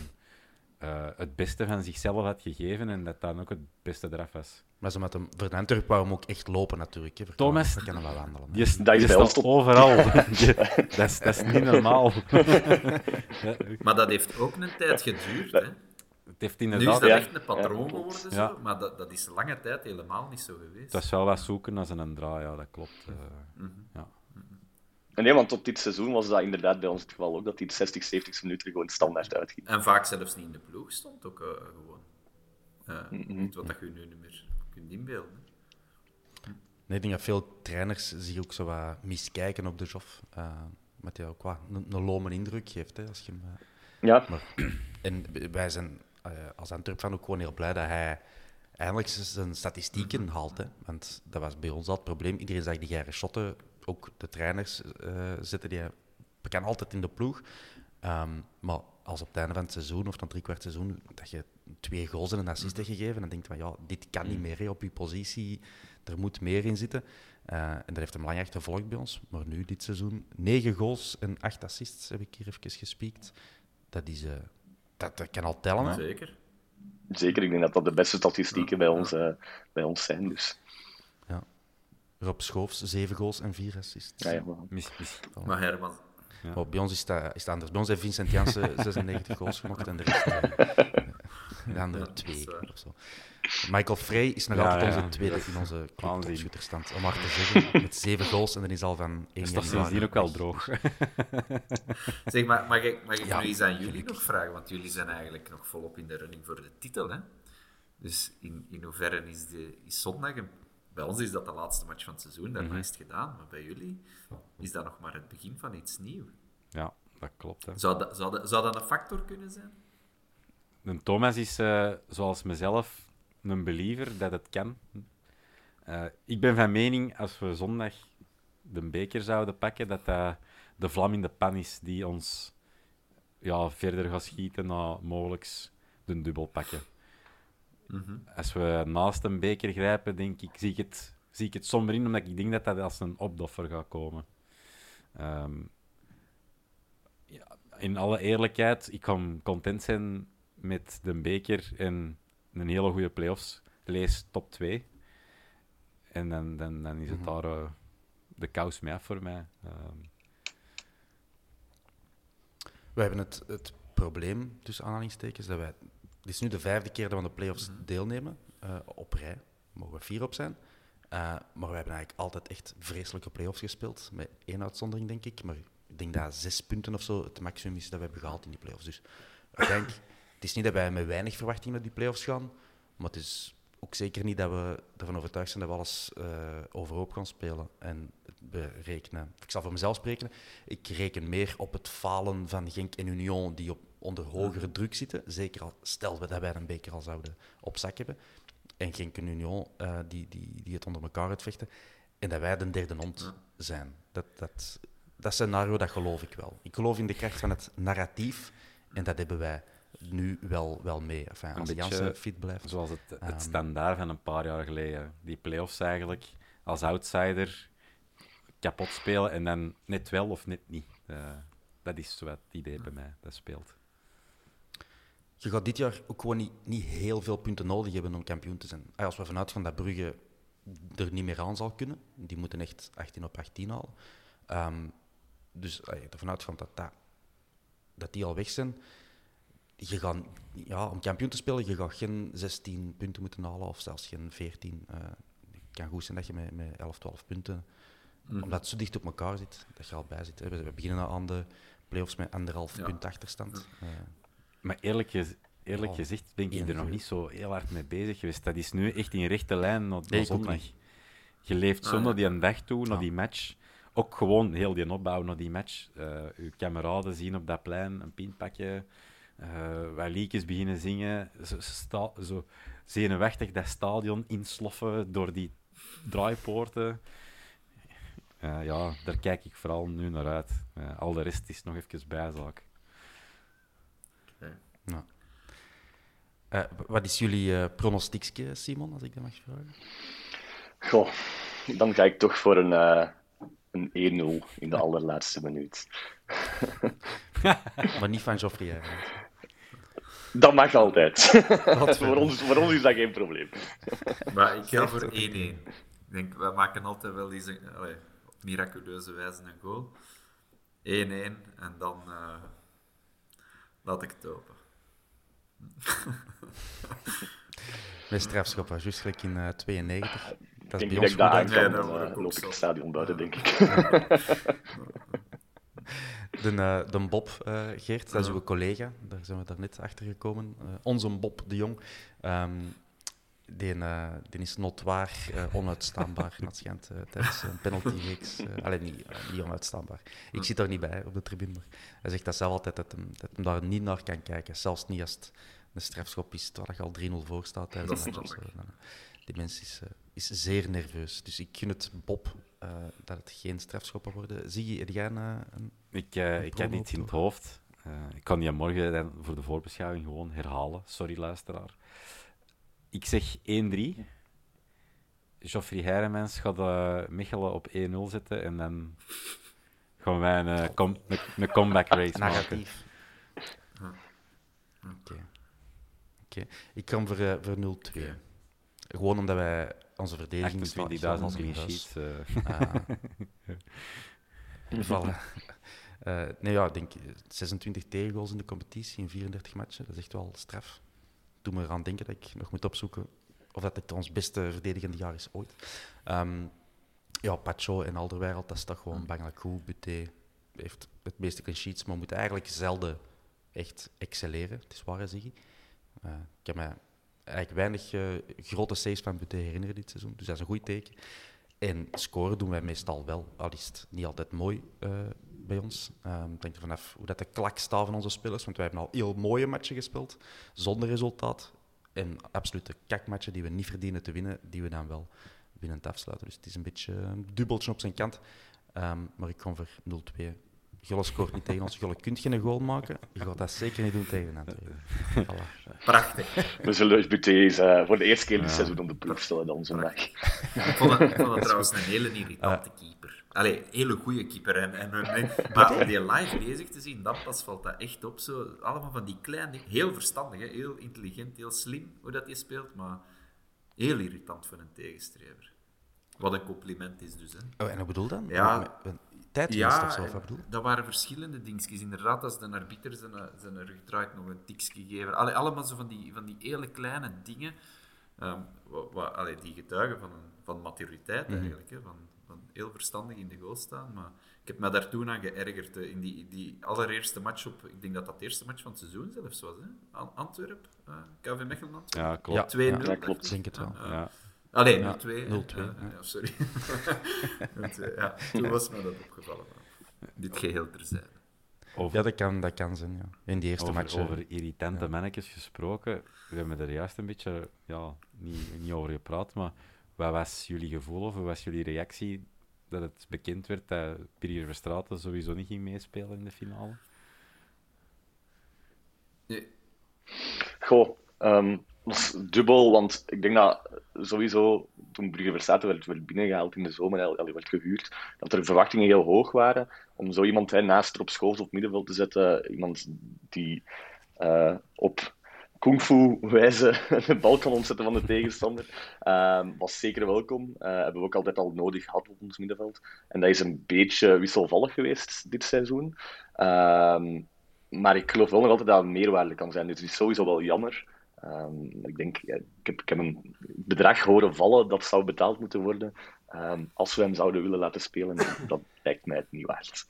Uh, het beste van zichzelf had gegeven en dat dan ook het beste eraf was. Maar zo met hem, voor de Antwerp wou hem ook echt lopen natuurlijk. Hè. Thomas, dat kan hem wel wandelen. Je, je, dat je staat tot... overal. je, dat, is, dat is niet normaal. Maar dat heeft ook een tijd geduurd. Hè. Het heeft inderdaad... Nu is dat ja. echt een patroon geworden, ja. zo, maar dat, dat is lange tijd helemaal niet zo geweest. Dat is wel wat zoeken als een draai, ja, dat klopt. Uh, mm-hmm. ja. Nee, want tot dit seizoen was dat inderdaad bij ons het geval ook, dat die zestig, zeventig minuten gewoon standaard uitging. En vaak zelfs niet in de ploeg stond ook uh, gewoon. Uh, mm-hmm. Niet wat dat je nu niet meer kunt inbeelden. Nee, ik denk dat veel trainers zich ook zo wat miskijken op de Joff. Uh, wat hij ook wat een, een lome indruk geeft. Hè, als je hem, uh... Ja. Maar, en wij zijn uh, als Antwerp-fan ook gewoon heel blij dat hij eindelijk zijn statistieken haalt. Hè, want dat was bij ons al het probleem. Iedereen zag die geire shotten. Ook de trainers uh, zitten die bekend altijd in de ploeg. Um, maar als op het einde van het seizoen of dan drie kwart seizoen dat je twee goals en een assist hebt gegeven, dan denk je van ja, dit kan niet meer hè, op je positie. Er moet meer in zitten. Uh, en dat heeft een belangrijk gevolg bij ons. Maar nu, dit seizoen, negen goals en acht assists heb ik hier even gespiekt. Dat, is, uh, dat, dat kan al tellen. Hè? Zeker. Zeker, ik denk dat dat de beste statistieken ja. bij, ons, uh, bij ons zijn. Dus. Rob Schoofs, zeven goals en vier assists. Ja, ja, maar... Mis, mis. Oh. Maar Herman... Ja. Oh, bij ons is dat, is dat anders. Bij ons heeft Vincent Janssen zesennegentig goals gemaakt en de rest... De andere twee of zo. Michael Frey is nog ja, altijd onze ja, tweede in onze clubtopschutterstand. Om maar te zeggen, met zeven goals en dan is al van één jaar... Dat is hier ook wel droog. Zeg, maar, mag ik, mag ik ja, nu iets aan jullie nog vragen? Want jullie zijn eigenlijk nog volop in de running voor de titel, hè? Dus in, in hoeverre is, de, is zondag... Een... Bij ons is dat de laatste match van het seizoen, daarna is het gedaan. Maar bij jullie is dat nog maar het begin van iets nieuws. Ja, dat klopt. Hè. Zou, dat, zou, dat, zou dat een factor kunnen zijn? De Thomas is, uh, zoals mezelf, een believer dat het kan. Uh, ik ben van mening, als we zondag de beker zouden pakken, dat dat de vlam in de pan is die ons ja, verder gaat schieten naar mogelijk de dubbel pakken. Als we naast een beker grijpen, denk ik, zie ik het, zie ik het somber in, omdat ik denk dat dat als een opdoffer gaat komen. Um, ja, in alle eerlijkheid, ik kan content zijn met de beker en een hele goede play-offs. Lees top twee. En dan, dan, dan is het daar uh, de kous mee af voor mij. Um. We hebben het, het probleem, tussen aanhalingstekens, dat wij... Het is nu de vijfde keer dat we aan de play-offs deelnemen, uh, op rij. Daar mogen we fier op zijn. Uh, maar we hebben eigenlijk altijd echt vreselijke play-offs gespeeld. Met één uitzondering, denk ik. Maar ik denk dat zes punten of zo het maximum is dat we hebben gehaald in die play-offs. Dus ik denk, het is niet dat wij met weinig verwachting naar die play-offs gaan. Maar het is ook zeker niet dat we ervan overtuigd zijn dat we alles uh, overhoop gaan spelen. En we rekenen, ik zal voor mezelf spreken, ik reken meer op het falen van Genk en Union die op onder hogere druk zitten, zeker al stel we dat wij een beker al zouden op zak hebben. En Genk en Union uh, die, die, die het onder elkaar uitvechten. En dat wij de derde hond zijn. Dat, dat, dat scenario, dat geloof ik wel. Ik geloof in de kracht van het narratief. En dat hebben wij nu wel, wel mee. Enfin, als Janssen fit blijft. Zoals het, het um, standaard van een paar jaar geleden. Die play-offs eigenlijk als outsider kapot spelen en dan net wel of net niet. Uh, dat is wat het idee bij mij dat speelt. Je gaat dit jaar ook gewoon niet, niet heel veel punten nodig hebben om kampioen te zijn. Als we vanuit gaan dat Brugge er niet meer aan zal kunnen, die moeten echt achttien op achttien halen. Um, dus als je ervan uitgaat dat, dat, dat die al weg zijn, je gaat, ja, om kampioen te spelen, je gaat geen zestien punten moeten halen of zelfs geen veertien. Uh, het kan goed zijn dat je met, met elf, twaalf punten, mm. omdat het zo dicht op elkaar zit, dat je al bij zit. Hè. We beginnen aan de play-offs met anderhalf ja. punt achterstand. Uh, Maar eerlijk, gez- eerlijk oh, gezegd ben ik er nog niet zo heel hard mee bezig geweest. Dat is nu echt in rechte lijn naar nee, zondag. Je leeft zo ah, naar die ja. dag toe, naar ja. die match. Ook gewoon heel die opbouw naar die match. Uh, uw kameraden zien op dat plein, een pintpakje, uh, wat liedjes beginnen zingen, zo, sta, zo zenuwachtig dat stadion insloffen door die draaipoorten. Uh, ja, daar kijk ik vooral nu naar uit. Uh, al de rest is nog even bijzaak. Okay. Nou. Uh, wat is jullie uh, pronostiekje, Simon, als ik dat mag vragen? Goh, dan ga ik toch voor een, uh, een één nul in de allerlaatste minuut. Maar niet van Geoffrey eigenlijk. Dat mag altijd. Dat voor, ons, voor ons is dat geen probleem. Maar ik ga voor één één. Ik denk, we maken altijd wel die allee, op miraculeuze wijze een goal. één één en dan uh, laat ik het open. Met strafschoppen, juist gelijk in uh, tweeënnegentig. Dat is bij ons goed uitkomt. Dan loop ik het stadion buiten, denk ik. De, uh, de Bob, uh, Geert, dat is uw collega. Daar zijn we daarnet achter gekomen. Uh, onze Bob de Jong. Um, die, uh, die is notwaar uh, onuitstaanbaar. Dat schijnt uh, tijdens een penaltyreeks. Uh, Alleen niet, uh, niet onuitstaanbaar. Ik zit daar niet bij op de tribune. Hij zegt dat zelf altijd, dat hem, dat hem daar niet naar kan kijken. Zelfs niet als het een strafschop is, terwijl je al drie nul voor staat tijdens de match. Die mens is, uh, is zeer nerveus. Dus ik gun het Bob uh, dat het geen strafschoppen worden. Zie je er jij uh, een. Ik, uh, ik heb niet in het hoofd. Uh, ik kan die morgen dan voor de voorbeschouwing gewoon herhalen. Sorry, luisteraar. Ik zeg één drie. Geoffrey Hairemans gaat uh, Mechelen op één nul zetten. En dan gaan wij een, uh, com- een, een comeback race maken. Huh. Oké. Okay. Okay. Ik kan voor, uh, voor nul twee. Okay. Gewoon omdat wij onze verdediging... achtentwintigduizend clean sheets. Uh. Ah. Voilà. Uh, nee, ja, ik denk zesentwintig tegengoals in de competitie in vierendertig matchen. Dat is echt wel straf. Doe me eraan denken dat ik nog moet opzoeken of dat het ons beste verdedigende jaar is ooit. Um, ja, Pacho en Alderweireld, dat is toch gewoon bangelijk goed. Boutet heeft het meeste clean sheets, maar moet eigenlijk zelden echt excelleren. Het is waar, zeg je. Uh, ik heb mij eigenlijk weinig uh, grote saves van Boutet herinneren dit seizoen, dus dat is een goed teken. En scoren doen wij meestal wel, al is het niet altijd mooi uh, bij ons. Um, ik denk er vanaf hoe dat de klak staat van onze spelers, want wij hebben al heel mooie matchen gespeeld, zonder resultaat. En absolute kakmatchen die we niet verdienen te winnen, die we dan wel winnend afsluiten. Dus het is een beetje een dubbeltje op zijn kant. Um, maar ik kom voor nul twee. Gullen scoort niet tegen ons. Gullen kunt geen goal maken. Je gaat dat zeker niet doen tegen Antwerpen. Voilà. Prachtig. We zullen Boutet uh, voor de eerste keer in het seizoen op de proef stellen dan zo'n dag. Ik vond het trouwens een hele irritante uh, keeper. Allee, een hele goede keeper. En, en, en, maar om die live bezig te zien, dan pas valt dat echt op. Zo, allemaal van die kleine dingen. Heel verstandig, hè? Heel intelligent, heel slim hoe dat je speelt. Maar heel irritant voor een tegenstrever. Wat een compliment is dus. Hè? Oh, en wat bedoel dan? Ja... Ja, of zo, dat waren verschillende dingetjes. Inderdaad, als de arbiter zijn, zijn rug draait, nog een tikje geven. Allee, allemaal zo van die, van die hele kleine dingen. Um, wa, wa, allee, die getuigen van, van maturiteit eigenlijk. Mm-hmm. Hè, van, van heel verstandig in de goal staan. Maar ik heb me daar toen aan geërgerd. Hè, in die, die allereerste match op... Ik denk dat dat de eerste match van het seizoen zelfs was. Hè? Antwerp, uh, K V Mechelen Antwerp. Ja, klopt. twee nul. Ja, dat klopt. Denk het wel. Ja. Allee, ja, nul twee. nul twee uh, uh, ja, sorry. nul twee, ja. Toen was me dat opgevallen. Dit geheel terzijde. Over... Ja, dat kan, dat kan zijn. Ja. In die eerste over, match. Over irritante ja. mannetjes gesproken. We hebben er juist een beetje ja, niet, niet over gepraat. Maar wat was jullie gevoel of wat was jullie reactie dat het bekend werd dat Pierre Verstraten sowieso niet ging meespelen in de finale? Nee. Goh. Um... Dat was dubbel, want ik denk dat sowieso toen Birger Verstraten werd, werd binnengehaald in de zomer, hij werd gehuurd, dat er verwachtingen heel hoog waren om zo iemand hè, naast Rob Schoofs op middenveld te zetten. Iemand die uh, op kungfu wijze de bal kan ontzetten van de tegenstander. Uh, was zeker welkom. Uh, hebben we ook altijd al nodig gehad op ons middenveld. En dat is een beetje wisselvallig geweest dit seizoen. Uh, maar ik geloof wel nog altijd dat het meerwaarde kan zijn. Dus het is sowieso wel jammer. Um, ik denk, ja, ik, heb, ik heb een bedrag horen vallen dat zou betaald moeten worden um, als we hem zouden willen laten spelen. Dat lijkt mij het niet waard.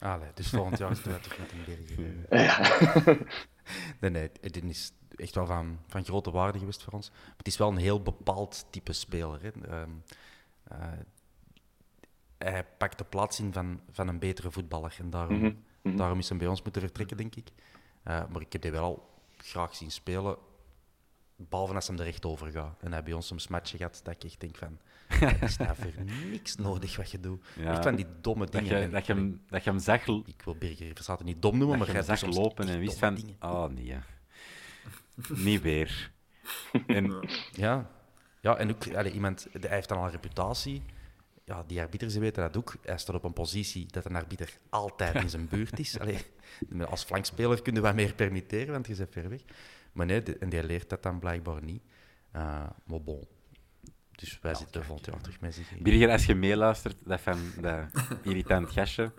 Allee, dus volgend jaar is het toch met een Birger. Ja. Nee, nee, het is echt wel van, van grote waarde geweest voor ons. Maar het is wel een heel bepaald type speler. Hè. Um, uh, hij pakt de plaats in van, van een betere voetballer. En daarom, mm-hmm. daarom is hij bij ons moeten vertrekken, denk ik. Uh, maar ik heb die wel al graag zien spelen, behalve als ze hem er echt over gaat. En hij heeft bij ons soms matchen gehad dat ik echt denk van, er is daar voor niks nodig wat je doet. Ja. Echt van die domme dingen. Dat je, dat je, hem, dat je hem zag... Ik wil Birger Verstraten niet dom noemen, dat maar je hem zag lopen en wist van... Dingen. Oh nee, niet weer. En... Ja. Ja, en ook allee, iemand, hij heeft dan al een reputatie. Ja, die arbiters weten dat ook. Hij staat op een positie dat een arbiter altijd in zijn buurt is. Allee, als flankspeler kun je wat meer permitteren, want je bent ver weg. Maar nee, de, en die leert dat dan blijkbaar niet. Uh, maar bon. Dus wij ja, zitten volgend jaar terug met zich in. Birger, als je meeluistert, dat van dat irritant gastje,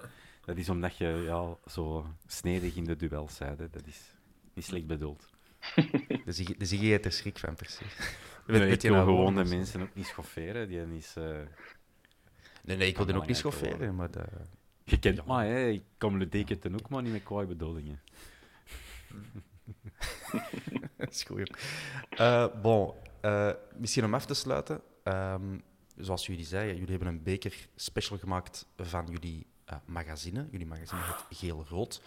dat is omdat je ja, zo snedig in de duels bent. Dat is niet slecht bedoeld. Dus je, dus je heeft er schrik van, per se. Nee, weet, weet je nou gewoon de mensen ook niet schofferen. Die is, uh... Nee, nee, ik wil ook niet schofferen. Maar dat... Je kent ja. mij, hè. Ik kom de deken ten ook, maar niet met kwaai bedoelingen. Dat is goed. Uh, bon, uh, misschien om af te sluiten. Um, zoals jullie zeiden, jullie hebben een beker special gemaakt van jullie uh, magazine. Jullie magazine heet Geel-Rood.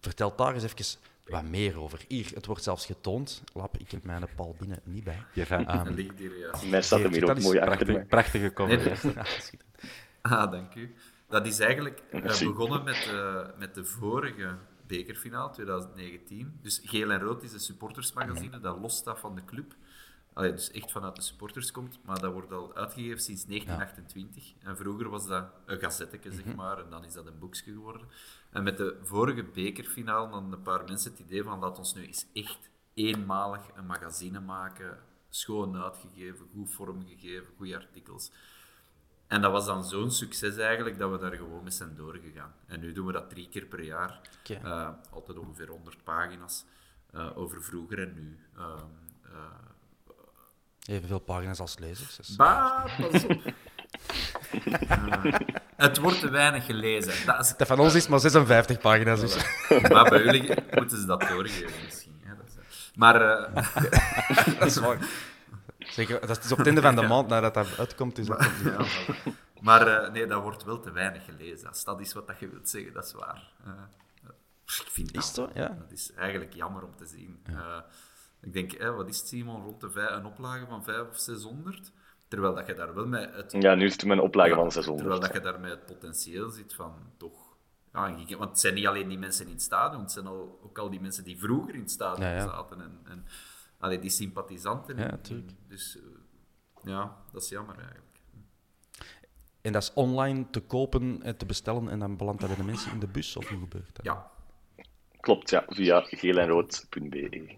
Vertel daar eens even... Wat meer over. Hier, het wordt zelfs getoond. Lap, ik heb mijn paal binnen niet bij. Ja, um, ligt hier, ja. Mij staat hem hier ook mooi achter. Prachtige cover. Nee, ah, dank u. Dat is eigenlijk uh, begonnen met, uh, met de vorige bekerfinaal, twintig negentien. Dus Geel en Rood is een supportersmagazine dat los staat van de club. Allee, dus echt vanuit de supporters komt. Maar dat wordt al uitgegeven sinds negentien achtentwintig. Ja. En vroeger was dat een gazetteke, mm-hmm. zeg maar. En dan is dat een boekje geworden. En met de vorige bekerfinale hadden een paar mensen het idee van... Laat ons nu eens echt eenmalig een magazine maken. Schoon uitgegeven, goed vormgegeven, goede artikels. En dat was dan zo'n succes eigenlijk, dat we daar gewoon mee zijn doorgegaan. En nu doen we dat drie keer per jaar. Okay. Uh, altijd ongeveer honderd pagina's. Uh, over vroeger en nu. Uh, uh, Evenveel pagina's als lezers. Dus. Bah, pas op. uh, het wordt te weinig gelezen. Dat, is... dat van ons is maar zesenvijftig pagina's. Dus. Maar bij jullie moeten ze dat doorgeven misschien. Hè? Dat is... Maar... Uh... dat is waar. Zeker, dat is op het einde van de maand nadat dat uitkomt. Is dat maar ja, maar, maar uh, nee, dat wordt wel te weinig gelezen. Als dat is wat dat je wilt zeggen, dat is waar. Uh, ik vind dat, is dat, ja. dat is eigenlijk jammer om te zien. Ja. Uh, Ik denk, hé, wat is het, Simon, rond de vijf, een oplage van vijfhonderd of zeshonderd? Terwijl dat je daar wel met het... Ja, nu is het een oplage ja, van zeshonderd. Terwijl dat je daar met het potentieel zit van toch... Ja, want het zijn niet alleen die mensen in het stadion, het zijn al, ook al die mensen die vroeger in het stadion ja, ja. zaten. En, en allee, die sympathisanten. Ja, natuurlijk. Dus ja, dat is jammer eigenlijk. En dat is online te kopen en te bestellen en dan belandt dat bij de mensen in de bus? Of hoe gebeurt dat? Ja. Klopt, ja. Via geel en rood punt b e.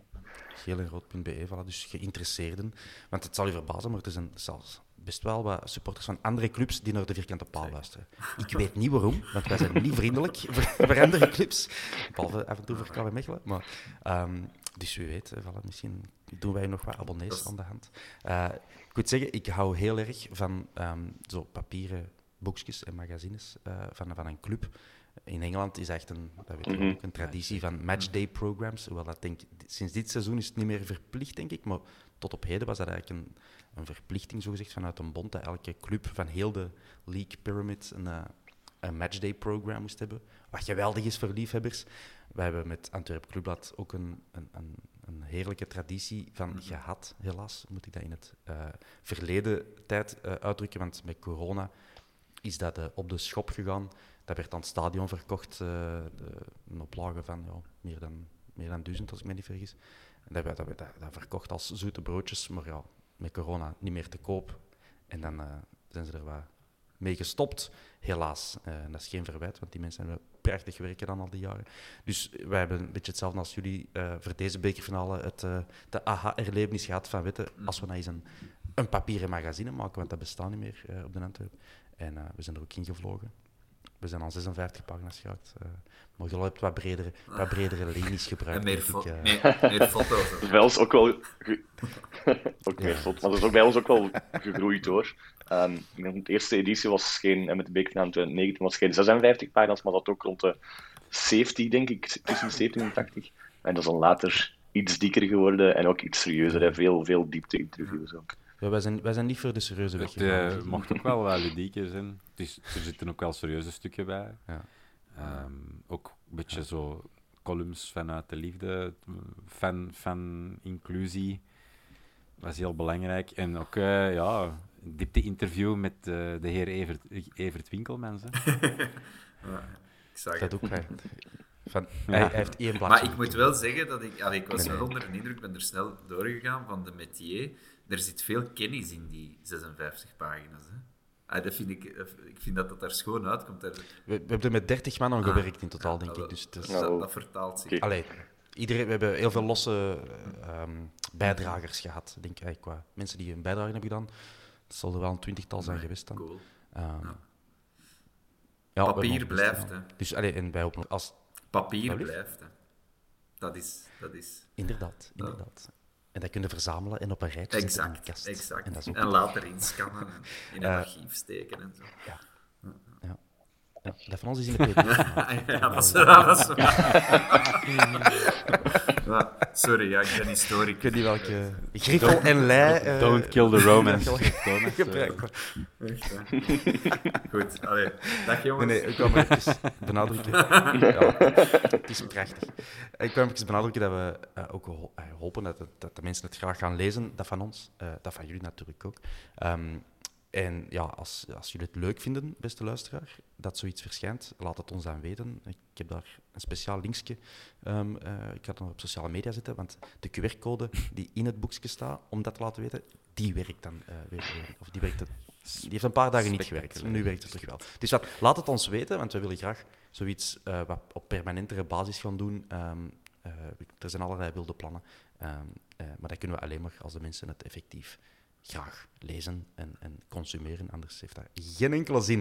geel en rood punt b e, voilà, dus geïnteresseerden. Want het zal u verbazen, maar er zijn zelfs best wel wat supporters van andere clubs die naar de Vierkante Paal luisteren. Ik weet niet waarom, want wij zijn niet vriendelijk voor, voor andere clubs. Behalve af en toe voor K V Mechelen. Maar, um, dus u weet, voilà, misschien doen wij nog wat abonnees aan de hand. Uh, ik moet zeggen, ik hou heel erg van um, zo papieren boekjes en magazines uh, van, van een club. In Engeland is echt een, dat weet ik ook, een traditie van matchday-programs. Hoewel dat denk, sinds dit seizoen is het niet meer verplicht, denk ik. Maar tot op heden was dat eigenlijk een, een verplichting, zogezegd, vanuit een bond. Dat elke club van heel de League Pyramid een, uh, een matchday-program moest hebben. Wat geweldig is voor liefhebbers. Wij hebben met Antwerp Clubblad ook een, een, een, een heerlijke traditie van mm-hmm. gehad. Helaas moet ik dat in het uh, verleden tijd uh, uitdrukken. Want met corona is dat uh, op de schop gegaan. Dat werd aan het stadion verkocht, uh, de, een oplage van ja, meer, dan, meer dan duizend, als ik me niet vergis. Dat werd dat, dat, dat verkocht als zoete broodjes, maar ja, met corona niet meer te koop. En dan uh, zijn ze er wat mee gestopt, helaas. Uh, en dat is geen verwijt, want die mensen hebben prachtig werken dan al die jaren. Dus wij hebben een beetje hetzelfde als jullie uh, voor deze bekerfinale het uh, de aha-erlevenis gehad van weten, als we nou eens een, een papieren magazine maken, want dat bestaat niet meer uh, op de Antwerp. En uh, we zijn er ook ingevlogen. We zijn al zesenvijftig pagina's gehad. Uh, maar je hebt wat bredere, wat bredere linies gebruikt. En meer, fo- ik, uh... meer, meer foto's. Dat is bij ons ook wel... Ge- ook ja. meer foto's. Maar dat is ook bij ons ook wel gegroeid, hoor. Um, de eerste editie was geen... En met de beker van twintig negentien was geen zesenvijftig pagina's, maar dat ook rond de zeventig, denk ik. Tussen zeventig en tachtig. En dat is dan later iets dikker geworden en ook iets serieuzer. En veel, veel diepte-interviews ook. Ja, wij, zijn, wij zijn niet voor de serieuze weg. Het uh, mocht ook wel uh, ludieker zijn. Het is, er zitten ook wel serieuze stukken bij. Ja. Um, ook een beetje ja. zo columns vanuit de liefde, fan, fan inclusie. Dat is heel belangrijk. En ook uh, ja, een diepte-interview met uh, de heer Evert, Evert Winkelmans. Ja, ik zag dat het. Ook waar. Van, ja. hij, hij heeft één blad. Maar ik moet wel zeggen dat ik... Allee, ik was wel onder een indruk, ben er snel doorgegaan van de métier. Er zit veel kennis in die zesenvijftig pagina's. Hè? Ah, dat vind ik, ik vind dat dat daar schoon uitkomt. We, we hebben met dertig man al gewerkt ah, in totaal, denk ja, ik. Dus dat, ja, dat vertaalt zich. Allee, iedereen, we hebben heel veel losse um, bijdragers gehad, denk ik. Qua mensen die een bijdrage hebben gedaan. Dat zal er wel een twintigtal zijn nee, geweest dan. Cool. Um, ja. Ja, papier blijft, hè. Dus, allee, en wij hopen als... Papier blijft, hè. Dat is... Dat is inderdaad, dat. inderdaad. En dat kunnen verzamelen en op een rijtje exact, zetten in de kast. Exact, en, dat is ook en later inscannen en in een uh, archief steken en zo. Ja. ja. ja. Dat van ons is in de paper. ja, dat is waar, dat is waar. Sorry, ja, ik ben historicus. Ik weet niet welke... Griffel en lei... Uh... Don't kill the romance. Goed, allee. Dag jongens. Nee, nee, ik kwam even benadrukken. Ja, het is prachtig. Ik kwam even benadrukken dat we uh, ook ho- uh, hopen dat, dat de mensen het graag gaan lezen. Dat van ons, uh, dat van jullie natuurlijk ook. Um, en ja, als, als jullie het leuk vinden, beste luisteraar, dat zoiets verschijnt, laat het ons dan weten. Ik heb daar een speciaal linkje. Um, uh, ik ga het nog op sociale media zetten, want de Q R-code die in het boekje staat, om dat te laten weten, die werkt dan uh, weer. Of die, werkt het, die heeft een paar dagen niet gewerkt, nu werkt het toch wel. Dus wat, laat het ons weten, want we willen graag zoiets uh, wat op permanentere basis gaan doen. Um, uh, er zijn allerlei wilde plannen, um, uh, maar dat kunnen we alleen maar als de mensen het effectief graag lezen en, en consumeren, anders heeft dat geen enkele zin.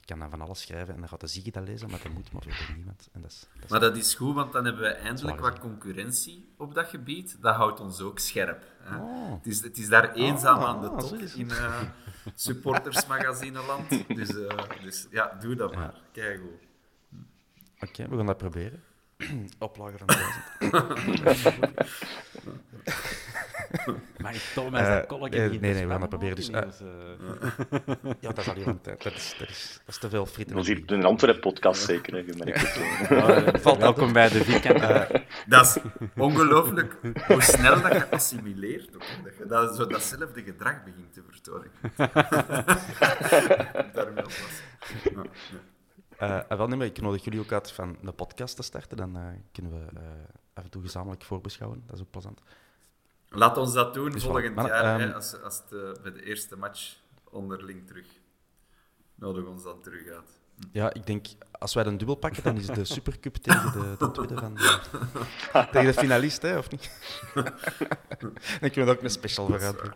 Ik kan dan van alles schrijven en dan gaat de Ziggy dat lezen, maar dat moet maar voor niemand. En dat is, dat is maar dat is goed, want dan hebben we eindelijk wat concurrentie op dat gebied. Dat houdt ons ook scherp. Hè? Oh. Het, is, het is daar eenzaam oh, aan de top oh, in uh, supportersmagazineland. Dus, uh, dus ja, doe dat maar. Ja. Kijk goed. Oké, okay, we gaan dat proberen. Oplager van duizend. Maar ik toon mij zijn collega niet. Uh, nee, nee, we gaan dat proberen. Dus, uh, ja, dat is al heel een tijd. Dat is, dat is, dat is te veel frieten. Dat is hier een Antwerp-podcast zeker, hè, gemerkt. Ja. Valt welkom bij de vierkante. Uh, dat is ongelooflijk hoe snel dat je assimileert. Ook, dat je dat, zo datzelfde gedrag begint te vertonen. Daarmee alvast. Nou, ja. Uh, wel, nee, maar ik nodig jullie ook uit van de podcast te starten. Dan uh, kunnen we uh, af en toe gezamenlijk voorbeschouwen. Dat is ook plezant. Laat ons dat doen dus volgend mannen, jaar, um... hè, als, als het uh, bij de eerste match onderling terug. Nodig ons dan terug uit. Hm. Ja, ik denk, als wij een dubbel pakken, dan is de Supercup tegen de, de tweede van... De, tegen de finalist, hè, of niet? Dan kunnen we dat ook een special voor gaan doen.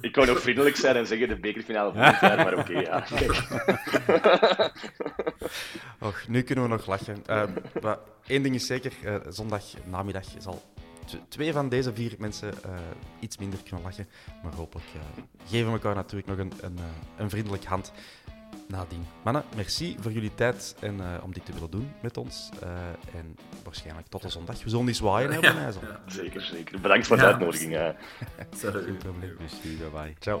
Ik wou nog vriendelijk zijn en zeggen de bekerfinale volgend jaar, maar oké, okay, ja. Och, nu kunnen we nog lachen. Uh, maar één ding is zeker, uh, zondag namiddag zal t- twee van deze vier mensen uh, iets minder kunnen lachen. Maar hopelijk uh, geven we elkaar natuurlijk nog een, een, uh, een vriendelijke hand nadien. Mannen, merci voor jullie tijd en uh, om dit te willen doen met ons. Uh, en waarschijnlijk tot de zondag. We zullen die zwaaien hebben. Ja, ja, zeker, zeker. Bedankt voor de ja, uitnodiging. Ja. Geen probleem. Merci, bye bye. Ciao.